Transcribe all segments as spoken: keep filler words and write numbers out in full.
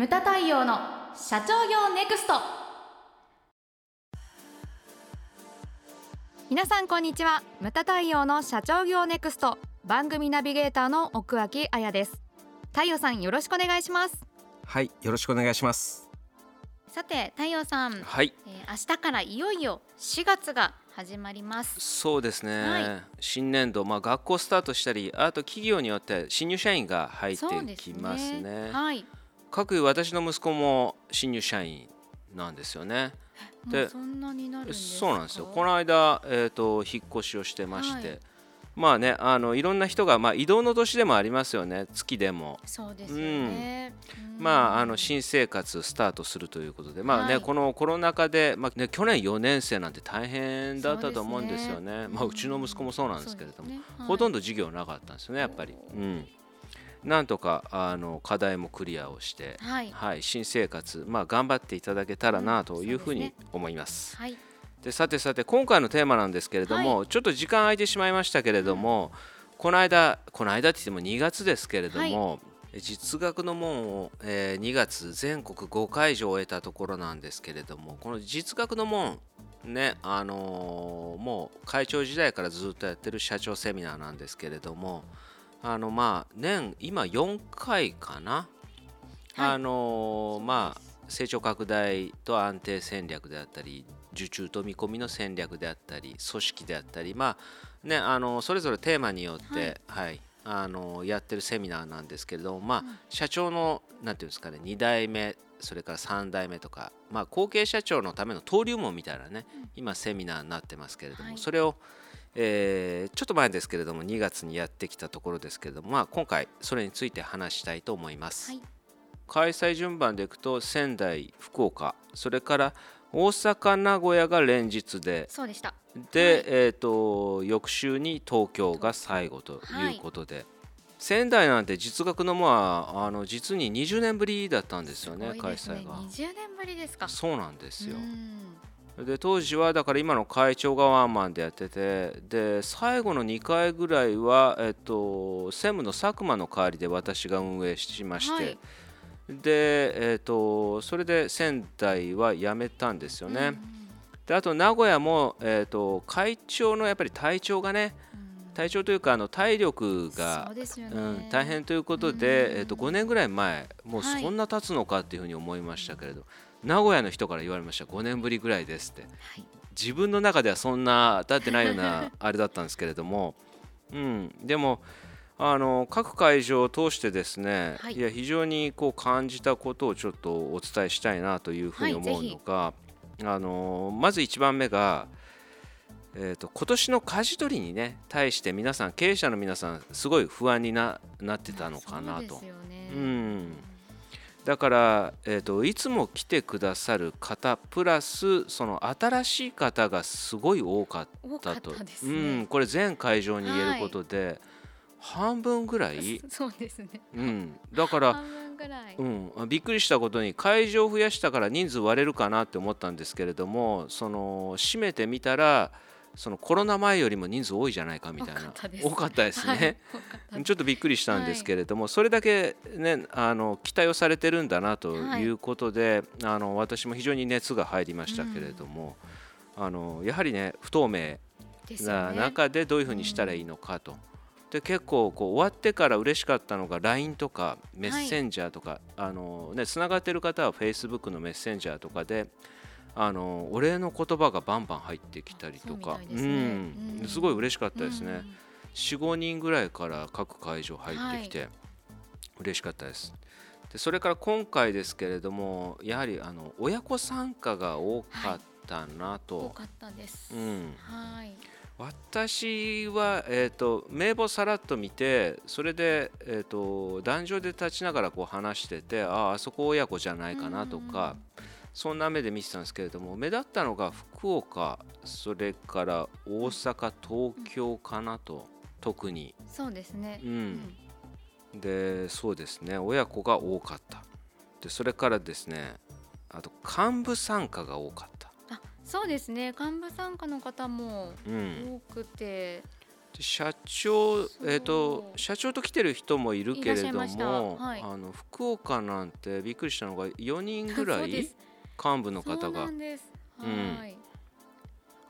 ムタ太陽の社長業ネクスト。皆さんこんにちは。ムタ太陽の社長業ネクスト番組ナビゲーターの奥脇彩です。太陽さん、よろしくお願いします。はい、よろしくお願いします。さて太陽さん、はい、えー、明日からいよいよしがつが始まります。そうですね、はい、新年度、まあ、学校スタートしたり、あと企業によって新入社員が入ってきますね。そうですね、はい。各私の息子も新入社員なんですよね。で、そんなになるんですか？そうなんですよ。この間、えーと、引っ越しをしてまして、はい、まあね、あのいろんな人が、まあ、移動の年でもありますよね。月でもそうですよね、うん、まあ、あの新生活スタートするということで、まあね、はい、このコロナ禍で、まあね、去年よねんせいなんて大変だったと思うんですよね。う、ね、まあ、うちの息子もそうなんですけれども、ね、はい、ほとんど授業なかったんですよね、やっぱり。うん、なんとかあの課題もクリアをして、はいはい、新生活、まあ、頑張っていただけたらなというふうに思います。うん、そうですね、はい、で、さてさて今回のテーマなんですけれども、はい、ちょっと時間空いてしまいましたけれども、うん、この間この間って言ってもにがつですけれども、はい、実学の門を、えー、にがつ全国ごかいじょう終えたところなんですけれども、この実学の門ね、あのー、もう会長時代からずっとやってる社長セミナーなんですけれども、あのまあ年今よんかいかな、はい、あのまあ成長拡大と安定戦略であったり、受注と見込みの戦略であったり、組織であったり、まあね、あのそれぞれテーマによって、はいはい、あのやってるセミナーなんですけれども、まあ、社長のなんていうんですかね、にだいめそれからさんだいめとか、まあ、後継社長のための登竜門みたいなね、今セミナーになってますけれども、はい、それをえー、ちょっと前ですけれどもにがつにやってきたところですけれども、まあ、今回それについて話したいと思います、はい、開催順番でいくと仙台、福岡、それから大阪、名古屋が連日で、そうでした。で、はい、えー、と翌週に東京が最後ということで、はい、仙台なんて実学のまああの実ににじゅうねんぶりだったんですよね、開催が。にじゅうねんぶりですか。そうなんですよ。で、当時はだから今の会長がワンマンでやってて、で最後のにかいぐらいは、えっと、専務の佐久間の代わりで私が運営しまして、はい、で、えっと、それで仙台は辞めたんですよね、うん、であと名古屋も、えっと、会長のやっぱり体調がね、うん、体調というかあの体力がそうですよね、うん、大変ということで、うん、えっと、ごねんぐらい前、もうそんな経つのかっていうふうに思いましたけれど、はい、名古屋の人から言われました。ごねんぶりぐらいですって、はい、自分の中ではそんな経ってないようなあれだったんですけれども、うん、でもあの各会場を通してですね、はい、いや非常にこう感じたことをちょっとお伝えしたいなというふうに思うのが、はい、あのまずいちばんめが、えーと、今年の舵取りにね対して皆さん、経営者の皆さんすごい不安に な, なってたのかなと。そうですよね、うん、だから、えーと、いつも来てくださる方プラスその新しい方がすごい多かったと。多かったですね、うん、これ全会場に言えることで、はい、半分ぐらい。そうですね、うん、だから半分ぐらい、うん、びっくりしたことに会場を増やしたから人数割れるかなって思ったんですけれども、その締めてみたらそのコロナ前よりも人数多いじゃないかみたいな。多かったですね、はい、ちょっとびっくりしたんですけれども、はい、それだけ、ね、あの期待をされてるんだなということで、はい、あの私も非常に熱が入りましたけれども、うん、あのやはりね不透明な中でどういうふうにしたらいいのかと。で、結構こう終わってから嬉しかったのが ライン とかメッセンジャーとか、はい、あのね、つながってる方は Facebook のメッセンジャーとかであのお礼の言葉がバンバン入ってきたりとか、 そうみたいですね、うん、すごい嬉しかったですね、うん、よん、ごにんぐらいから各会場入ってきて嬉しかったです、はい、でそれから今回ですけれども、やはりあの親子参加が多かったなと、はい、多かったです、うん、はい、私は、えーと、名簿さらっと見て、それで、えーと、壇上で立ちながらこう話してて、あ、あそこ親子じゃないかなとか、うん、そんな目で見てたんですけれども、目立ったのが福岡、それから大阪、東京かなと、うん、特に。そうですね、うん、でそうですね、親子が多かった。でそれからですね、あと幹部参加が多かった。あ、そうですね、幹部参加の方も多くて、うん、社長、えー、と社長と来てる人もいるけれども、はい、あの福岡なんてびっくりしたのがよにんぐらい幹部の方が、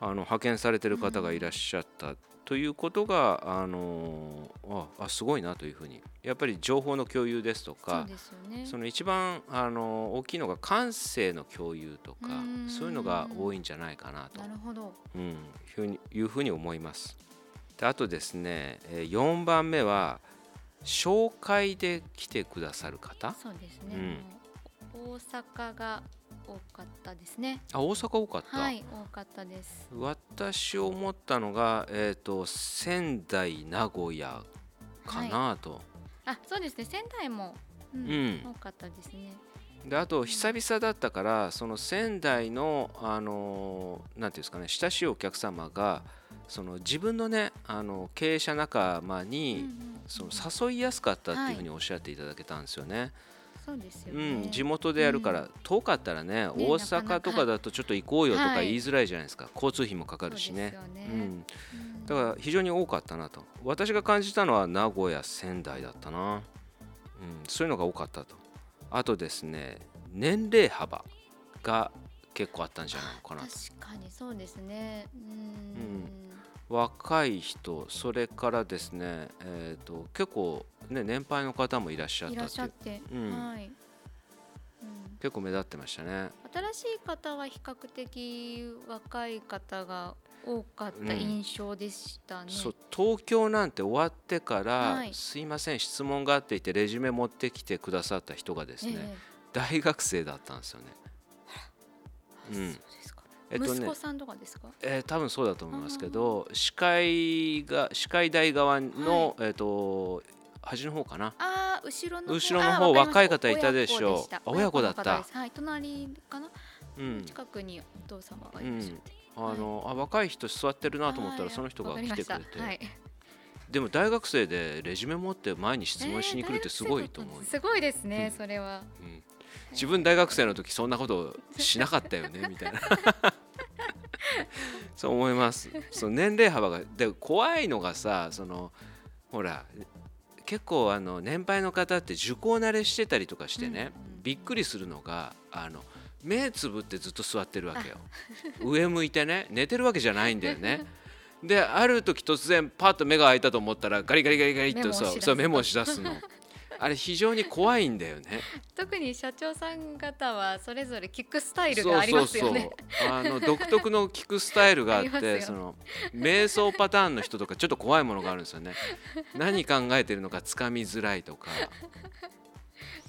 派遣されてる方がいらっしゃった、うん、ということが、あのー、ああすごいなというふうに、やっぱり情報の共有ですとか、そうですよね、その一番、あのー、大きいのが感性の共有とか、うそういうのが多いんじゃないかなと、なるほど、うん、ふうにいうふうに思います。であとですね、よんばんめは紹介で来てくださる方、そうですね、うん、大阪が多かったですね。あ、大阪多かった。はい、多かったです。私思ったのが、えーと、仙台、名古屋かなと、はい。あ、そうですね。仙台も、うんうん、多かったですね。であと久々だったから、その仙台のあのなんていうんですかね、親しいお客様がその自分のね、あの経営者仲間に、うんうんうん、その誘いやすかったっていうふうにおっしゃっていただけたんですよね。はい、そうですよね、うん、地元でやるから、うん、遠かったら ね, ね大阪とかだとちょっと行こうよとか言いづらいじゃないですか、はい、交通費もかかるし ね, うね、うんうん、だから非常に多かったなと私が感じたのは名古屋、仙台だったな、うん、そういうのが多かったと。あとですね、年齢幅が結構あったんじゃないのかなと。確かにそうですね、うん、うん、若い人、それからですね、えー、と結構ね、年配の方もいらっしゃったっていらっしゃって、うんはいうん、結構目立ってましたね。新しい方は比較的若い方が多かった印象でしたね、うん、そう。東京なんて終わってから、はい、すいません質問があっていてレジュメ持ってきてくださった人がですね、えー、大学生だったんですよね。あら、うん、そうですか、えっとね、息子さんとかですか、えー、多分そうだと思いますけど、歯科が歯科医大側の、はい、えっと端の方かな、あ後ろの 方, 後ろの方若い方いたでしょう。親子だった、はい、隣かな、うん、近くにお父様がいらっしゃって、うん、あの、はい、あ若い人座ってるなと思ったらその人が来てくれて、はい、でも大学生でレジュメ持って前に質問しに来るってすごいと思う、えー、すごいですね、うん、それは、うん、自分大学生の時そんなことしなかったよねみたいなそう思います。その年齢幅がで怖いのがさ、そのほら結構あの年配の方って受講慣れしてたりとかしてね、うん、びっくりするのがあの目つぶってずっと座ってるわけよ上向いてね、寝てるわけじゃないんだよねである時突然パッと目が開いたと思ったらガリガリガリガリっとそうそうメモをしだすのあれ非常に怖いんだよね特に社長さん方はそれぞれ聞くスタイルがありますよね。そうそうそうあの独特の聞くスタイルがあってあその瞑想パターンの人とかちょっと怖いものがあるんですよね何考えてるのかつかみづらいとか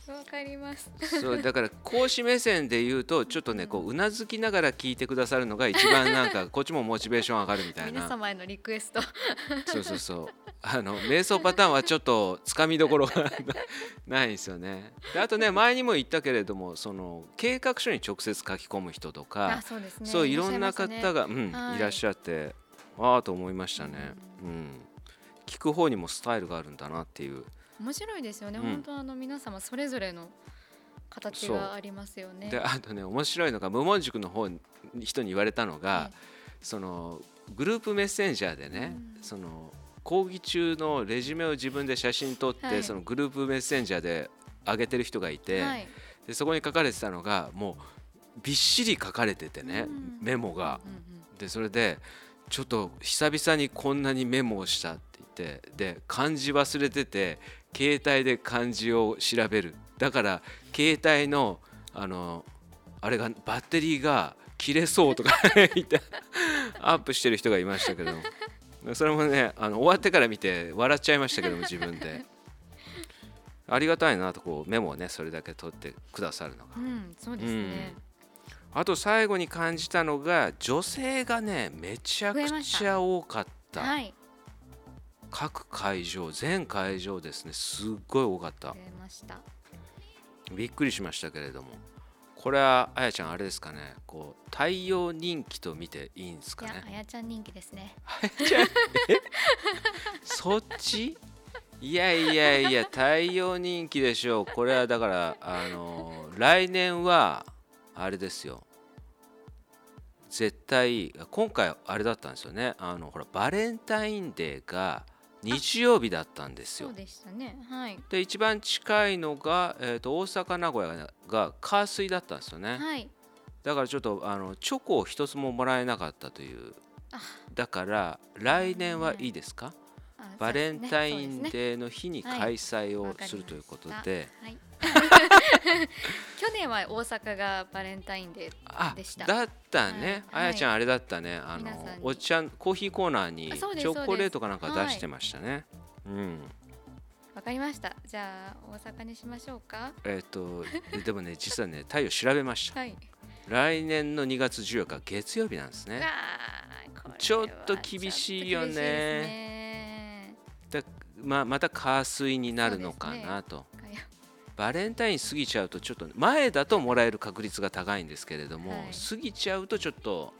わかりますそうだから講師目線で言うとちょっとねこううなずきながら聞いてくださるのが一番なんかこっちもモチベーション上がるみたいな皆様へのリクエストそうそうそうあの瞑想パターンはちょっとつかみどころがないんですよね。であとね前にも言ったけれどもその計画書に直接書き込む人とかあ そ, うです、ね、そういろんな方がい ら,、ねうん、いらっしゃってああと思いましたね、うんうん、聞く方にもスタイルがあるんだなっていう面白いですよね、うん、本当あの皆様それぞれの形がありますよね。であとね面白いのが無門塾の方人に言われたのが、ね、そのグループメッセンジャーでね、うん、その講義中のレジュメを自分で写真撮って、はい、そのグループメッセンジャーで上げてる人がいて、はい、でそこに書かれてたのがもうびっしり書かれててね、うん、メモが、うんうん、でそれでちょっと久々にこんなにメモをしたって言ってで漢字忘れてて携帯で漢字を調べるだから携帯のあのあれがバッテリーが切れそうとかアップしてる人がいましたけどそれもねあの終わってから見て笑っちゃいましたけども自分でありがたいなとこうメモをねそれだけ取ってくださるのが、うん、そうですね、うん、あと最後に感じたのが女性がねめちゃくちゃ多かった、はい、各会場全会場ですねすっごい多かった、増えました、びっくりしましたけれどもこれはあやちゃんあれですかねこう太陽人気と見ていいんですかね。いやあやちゃん人気ですねあやちゃんそっちいやいやいや太陽人気でしょう。これはだからあの来年はあれですよ絶対今回あれだったんですよね。あのほらバレンタインデーが日曜日だったんですよ。そうでしたね、はい、で一番近いのが、えー、と大阪名古屋が、が火水だったんですよね、はい、だからちょっとあのチョコを一つももらえなかったという。あ、だから来年はいいですか、はい、バレンタインデーの日に開催をするということで、はいはい、去年は大阪がバレンタインデーでした。あ、だったね、はい、あやちゃんあれだったね、あのお茶コーヒーコーナーにチョコレートかなんか出してましたね。わ、はい、うん、かりました。じゃあ大阪にしましょうか。えー、っとでもね実はね太陽調べました、はい、来年のにがつじゅうよっか月曜日なんですね。ちょっと厳しいよね。だ、まあ、また火水になるのかなと、ね、バレンタイン過ぎちゃうとちょっと前だともらえる確率が高いんですけれども、はい、過ぎちゃうとちょっと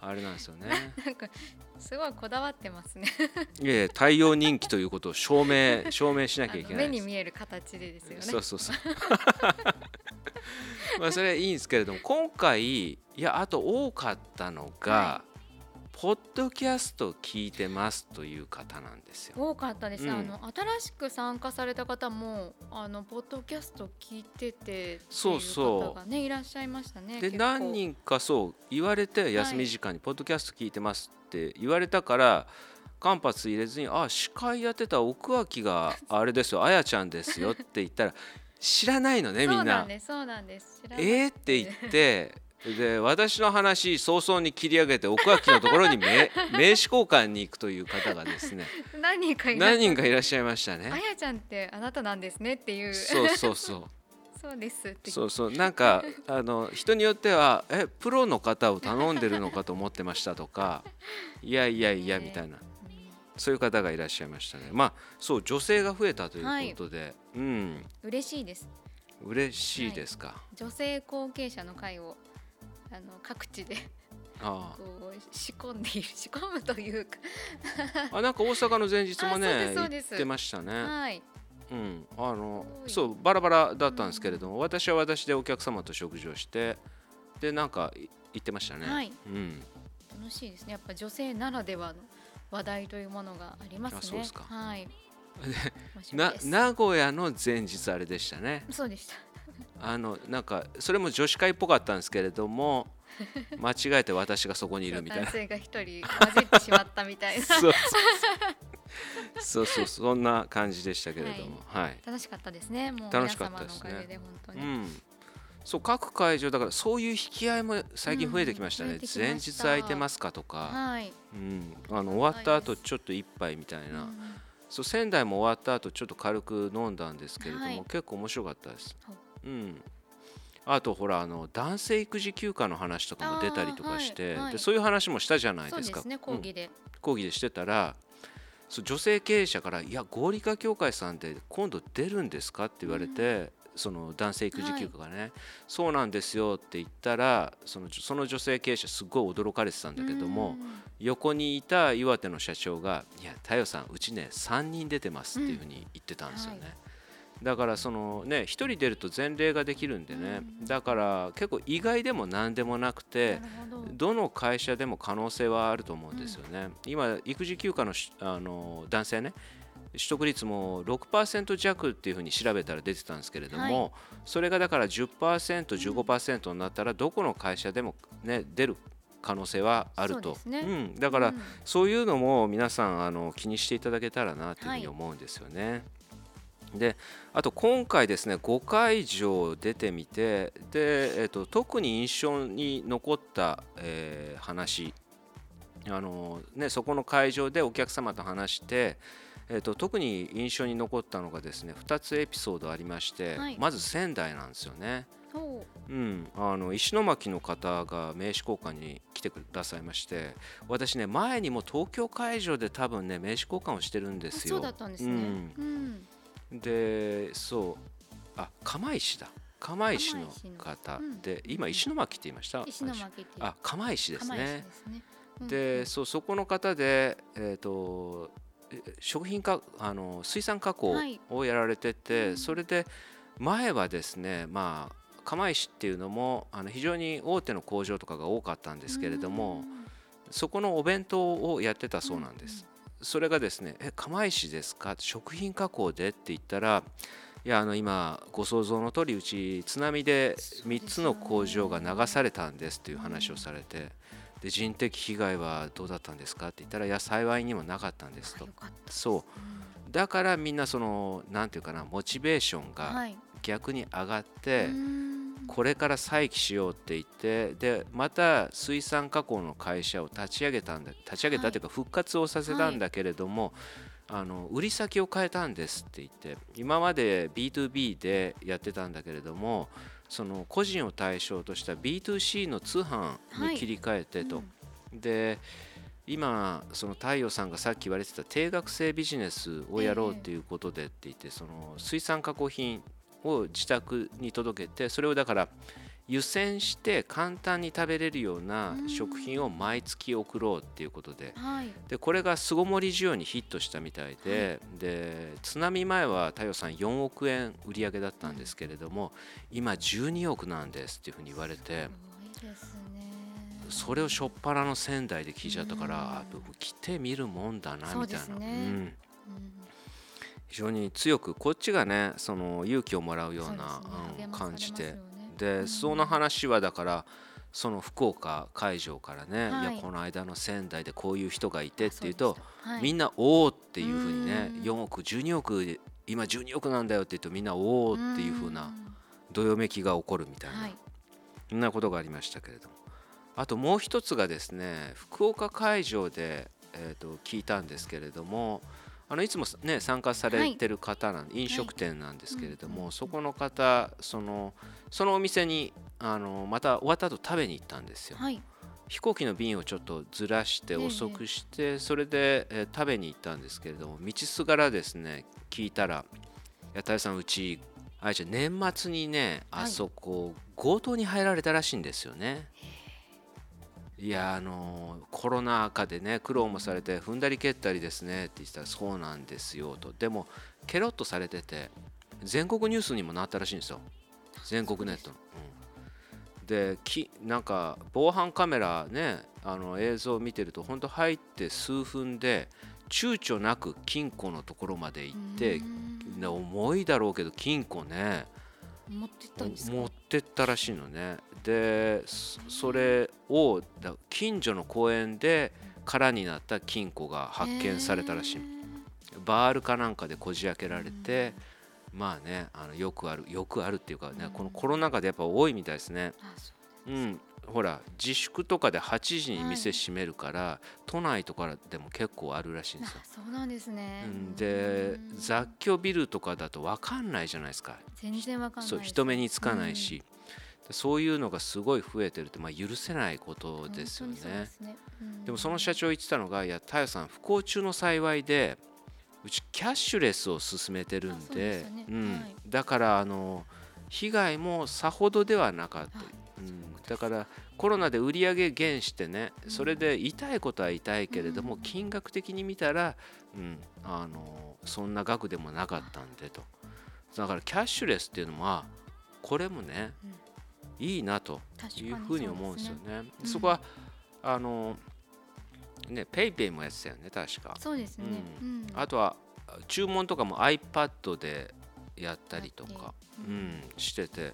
あれなんですよねなんかすごいこだわってますねいやいや太陽人気ということを証明証明しなきゃいけないです。目に見える形でですよね。そうそうそうまあそれはいいんですけれども、今回いやあと多かったのが、はい、ポッドキャスト聞いてますという方なんですよ。多かったです、うん、あの新しく参加された方もあのポッドキャスト聞いててっていう方が、ね、そうそういらっしゃいましたね。で何人かそう言われて休み時間にポッドキャスト聞いてますって言われたから、はい、間髪入れずにあ司会やってた奥脇があれですよあやちゃんですよって言ったら知らないのねみんな。そうなんです、そうなんです、知らないえーって言ってで私の話早々に切り上げて奥脇のところに名刺交換に行くという方がですね何人かいらっしゃい、何人かいらっしゃいましたね。あやちゃんってあなたなんですねっていうそうそうそうそうですってそうそうなんかあの人によってはえプロの方を頼んでるのかと思ってましたとかいやいやいやみたいな、そういう方がいらっしゃいましたね。まあそう女性が増えたということで、はい、うん、嬉しいです。嬉しいですか、はい、女性後継者の会をあの各地でああこう仕込んでいる仕込むというかあなんか大阪の前日もね行ってましたね、はい、うん、あのそうバラバラだったんですけれども、うん、私は私でお客様と食事をしてでなんか行ってましたね、はい、うん、楽しいですね。やっぱ女性ならではの話題というものがありますね。あ、そうですか、はい、な名古屋の前日あれでしたね。そうでしたあのなんかそれも女子会っぽかったんですけれども間違えて私がそこにいるみたいな男性が一人混じってしまったみたいなそうそうそうそんな感じでしたけれども、はいはい、楽しかったですね。もう皆様のおかげで本当に、うん、そう各会場だからそういう引き合いも最近増えてきましたね、うん、前日空いてますかとか、はい、うん、あの終わった後ちょっと一杯みたいな、うん、そう仙台も終わった後ちょっと軽く飲んだんですけれども、はい、結構面白かったです、うん、あとほらあの男性育児休暇の話とかも出たりとかして、はいはい、でそういう話もしたじゃないですか。そうですね、講義で、うん、講義でしてたらそう女性経営者からいや合理化協会さんって今度出るんですかって言われて、うん、その男性育児休暇がね、はい、そうなんですよって言ったらその、その女性経営者すごい驚かれてたんだけども、横にいた岩手の社長がいや太陽さんうちねさんにん出てますっていうふうに言ってたんですよね、うん、はい、だからそのね一人出ると前例ができるんでね、うん、だから結構意外でも何でもなくて ど, どの会社でも可能性はあると思うんですよね、うん、今育児休暇 の, あの男性ね取得率も ろくパーセント 弱っていうふうに調べたら出てたんですけれども、はい、それがだから じゅっパーセント じゅうごパーセント になったらどこの会社でも、ね、出る可能性はあると、う、ね、うん、だから、うん、そういうのも皆さんあの気にしていただけたらなというふうに思うんですよね、はい、であと今回ですねごかいじょう出てみてで、えっと、特に印象に残った、えー、話あの、ね、そこの会場でお客様と話してえーと、特に印象に残ったのがですねふたつエピソードありまして、はい、まず仙台なんですよね。おう、うん、あの石巻の方が名刺交換に来てくださいまして、私ね前にも東京会場で多分ね名刺交換をしてるんですよ。そうだったんですね、うんうん、でそうあ釜石だ釜石の方で、うん、今石巻って言いました。石巻ってあ釜石ですね、 釜石ですね、うん、でそうそこの方でえっと食品かあの水産加工をやられてて、はい、うん、それで前はですね、まあ、釜石っていうのもあの非常に大手の工場とかが多かったんですけれども、そこのお弁当をやってたそうなんです。それがですね、え釜石ですか、食品加工でって言ったら、いやあの今ご想像の通りうち津波でみっつの工場が流されたんですっていう話をされて、で人的被害はどうだったんですかって言ったら、いや幸いにもなかったんですと。そうだからみんなそのなんていうかな、モチベーションが逆に上がって、はい、これから再起しようって言って、でまた水産加工の会社を立ち上げたんだ立ち上げたというか復活をさせたんだけれども、はいはい、あの売り先を変えたんですって言って、今まで ビーツービー でやってたんだけれども、その個人を対象とした ビーツーシー の通販に切り替えてと、はいうん、で今その太陽さんがさっき言われてた定額制ビジネスをやろうということでって言って、えー、その水産加工品を自宅に届けて、それをだから湯煎して簡単に食べれるような食品を毎月送ろうっていうことで、はい、でこれが巣ごもり需要にヒットしたみたいで、はい、で津波前は太陽さんよんおくえん売り上げだったんですけれども、今じゅうにおくなんですっていうふうに言われて、すごいですね。それをしょっぱらの仙台で聞いちゃったから、うん、来てみるもんだなみたいな。そうですね、うんうん非常に強くこっちがねその勇気をもらうような感じで、でその話はだからその福岡会場からね、はい、いやこの間の仙台でこういう人がいてっていうと、はい、みんなおおっていうふうにね、よんおくじゅうにおく今じゅうにおくなんだよって言うとみんなおおっていうふうなどよめきが起こるみたいな、はい、そんなことがありましたけれども、あともう一つがですね、福岡会場で、えーと、聞いたんですけれども、あのいつも、ね、参加されてる方なん、はい、飲食店なんですけれども、はい、そこの方その、そのお店にあのまた終わった後食べに行ったんですよ、はい、飛行機の便をちょっとずらして遅くして、ええ、それで、えー、食べに行ったんですけれども、道すがらですね聞いたら、やたいさんうちあいちゃん年末にねあそこ、はい、強盗に入られたらしいんですよね。いやあのコロナ禍でね苦労もされて踏んだり蹴ったりですねって言ったら、そうなんですよと。でもケロッとされてて全国ニュースにもなったらしいんですよ、全国ネットの、うん、できなんか防犯カメラねあの映像を見てると本当入って数分で躊躇なく金庫のところまで行って、重いだろうけど金庫ね持ってったんですか？持ってったらしいのね。でそれを近所の公園で空になった金庫が発見されたらしい、えー、バールかなんかでこじ開けられて、うん、まあねあのよくあるよくあるっていうかね、うん、このコロナ禍でやっぱ多いみたいですね。あ、そうです。うん、ほら自粛とかではちじに店閉めるから、はい、都内とかでも結構あるらしいんですよ。そうなんですね。で、うん、雑居ビルとかだと分かんないじゃないですか。全然分かんない。そう、人目につかないし、うんそういうのがすごい増えてるって、まあ、許せないことですよね。 そうですね、うん、でもその社長言ってたのが、いや太陽さん不幸中の幸いでうちキャッシュレスを進めてるん で, で、ねうんはい、だからあの被害もさほどではなかった、うん、だからコロナで売り上げ減してね、それで痛いことは痛いけれども、うん、金額的に見たら、うん、あのそんな額でもなかったんでと。だからキャッシュレスっていうのはこれもね、うんいいなというふうに思うんですよね。 そうですね、うん、そこはあのねペイペイもやってたよね確か。そうですね、うんうん、あとは注文とかも iPad でやったりとか、うんうん、してて、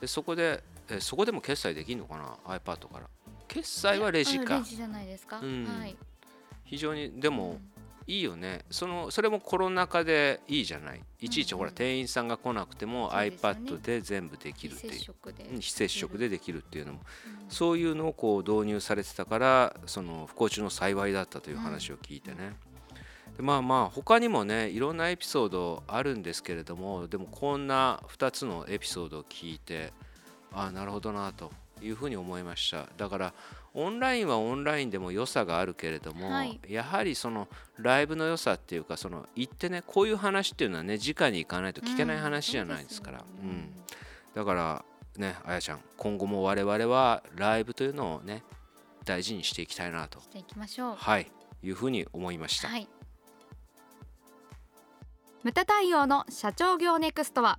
でそこでえそこでも決済できるのかな iPad から。決済はレジか、レジじゃないですか、うんはい、非常にでも、うんいいよね。 そのそれもコロナ禍でいいじゃない。いちいちほら、うんうん、店員さんが来なくても iPad で全部できるっていう、非接触で、非接触でできるっていうのも、うん、そういうのをこう導入されてたから、その不幸中の幸いだったという話を聞いてね、うん、でまあまあ他にもねいろんなエピソードあるんですけれども、でもこんなふたつのエピソードを聞いて、ああなるほどなというふうに思いました。だからオンラインはオンラインでも良さがあるけれども、はい、やはりそのライブの良さっていうか、その行ってねこういう話っていうのはね直に行かないと聞けない話じゃないですから、うんうん、だからねあやちゃん今後も我々はライブというのをね大事にしていきたいなとしていきましょう、はい、いうふうに思いました、はい、ムタ太陽の社長業ネクストは